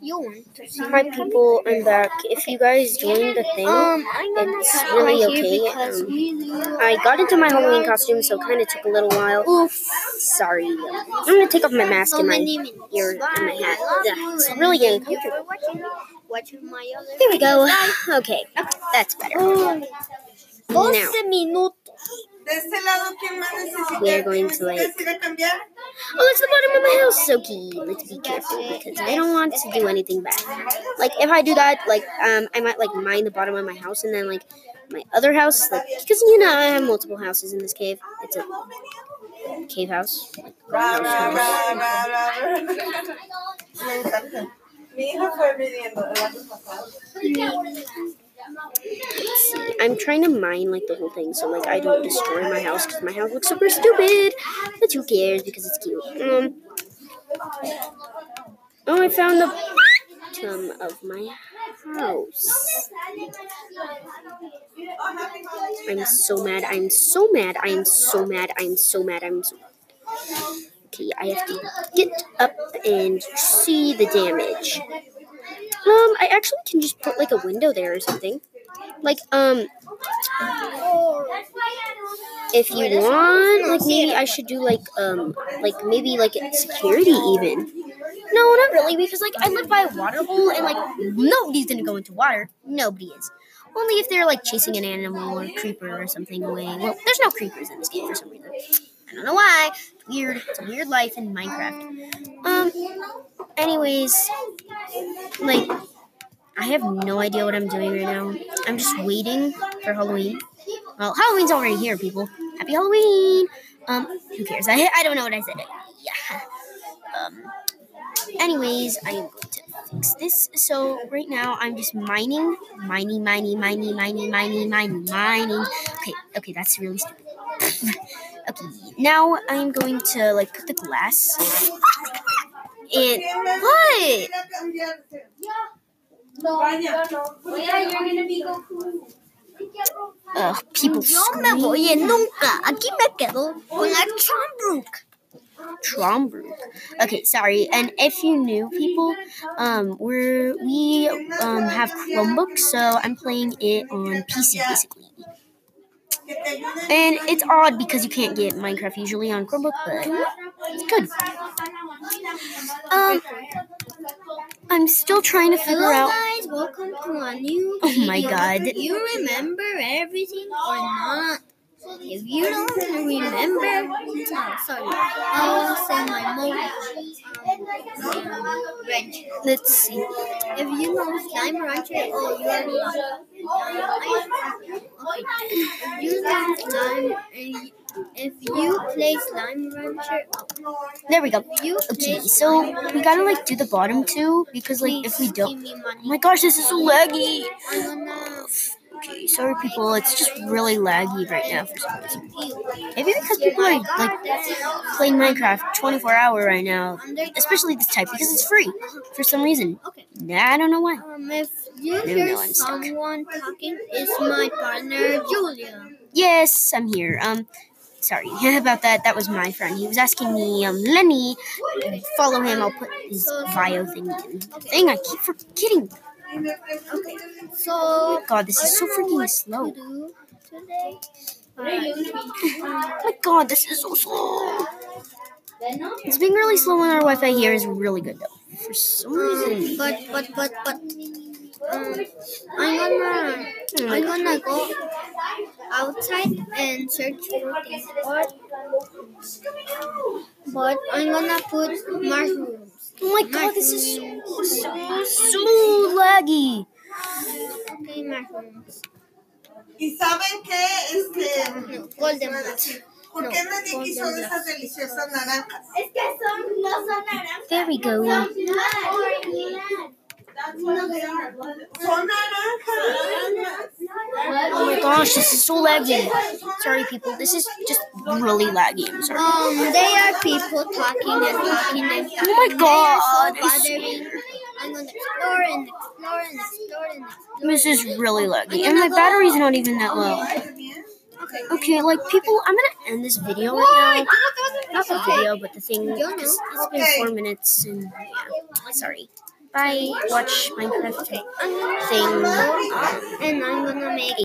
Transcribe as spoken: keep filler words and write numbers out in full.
You want to see my people? I'm back. If you guys join the thing, um, it's really okay. Um, I got into my Halloween costume, so it kind of took a little while. Oof. Sorry. I'm gonna take off my mask and my ear and my hat. Yeah, it's really getting comfortable. There we go. Okay, that's better. Now, we are going to like. Oh, it's the bottom of my house, Soki. Let's be careful because I don't want to do anything bad. Like if I do that, like um, I might like mine the bottom of my house and then like my other house, like because you know I have multiple houses in this cave. It's a cave house. Like, house. See, I'm trying to mine like the whole thing so like I don't destroy my house because my house looks super stupid, but who cares because it's cute. Um, oh, I found the bottom of my house. I'm so mad, I'm so mad, I'm so mad, I'm so mad, I'm so mad. Okay, I have to get up and see the damage. Um, I actually can just put, like, a window there or something. Like, um, if you want, like, maybe I should do, like, um, like, maybe, like, security even. No, not really, because, like, I live by a water hole, and, like, nobody's gonna go into water. Nobody is. Only if they're, like, chasing an animal or a creeper or something away. Well, there's no creepers in this game for some reason. I don't know why. It's weird. It's a weird life in Minecraft. Um, anyways, like, I have no idea what I'm doing right now. I'm just waiting for Halloween. Well, Halloween's already here, people. Happy Halloween! Um, who cares? I, I don't know what I said. Yeah. Um, anyways, I am going to fix this. So, right now, I'm just mining. Mining, mining, mining, mining, mining, mining, mining. Okay, okay, that's really stupid. Okay, now I'm going to, like, put the glass. And what? Ugh, people scream. Yo me voy nunca. Aquí me quedo con la Chromebook. Chromebook. Okay, sorry. And if you new people, um, we're we um have Chromebook, so I'm playing it on P C basically. And it's odd because you can't get Minecraft usually on Chromebook, but it's good. Um, I'm still trying to figure out. Hello guys, welcome to our new video. Oh my god. Do you remember everything or not? If you don't remember, oh, sorry, I will say my mom. Ranch. Let's see. If you know Slime Rancher, oh, you are not. Okay. If you know Slime, if you play Slime Rancher, oh. There we go. You okay, so we gotta like do the bottom two because like if we don't, oh my gosh, this is so laggy. Okay, sorry people, it's just really laggy right now for some reason. Maybe because people are like playing Minecraft twenty-four hour right now, especially this type because it's free for some reason. Nah, I don't know why. Um, if you hear someone talking, it's my partner Julia. Yes, I'm here. Um, sorry about that. That was my friend. He was asking me, um, Lenny, follow him. I'll put his bio thing in. Thing I keep forgetting. Okay, so oh my god, this is so freaking slow. Today. Uh, oh my god, this is so slow. It's being really slow on our Wi-Fi here is really good though. For some reason. Um, but but but but um, I'm gonna oh I'm gonna go outside and search for things. But I'm gonna put mushrooms. Oh my god, this is so, so, so laggy. Okay, mushrooms. ¿Y saben qué? Este... No, golden nuts. ¿Por qué me di que son esas deliciosas naranjas? Es que son, no son naranjas. There we go. Oh my gosh, this is so laggy. Sorry, people. This is just really laggy. I'm sorry. Um, they are people talking and talking and talking. Oh my god. They are so bothering. I'm gonna explore and explore and explore and explore. This is really laggy. And my battery's not even that low. Okay. Okay, like people, I'm gonna end this video right now. Not the video, but the thing. Because it's been four minutes and yeah, sorry. Bye. Watch Minecraft thing, and I'm gonna make.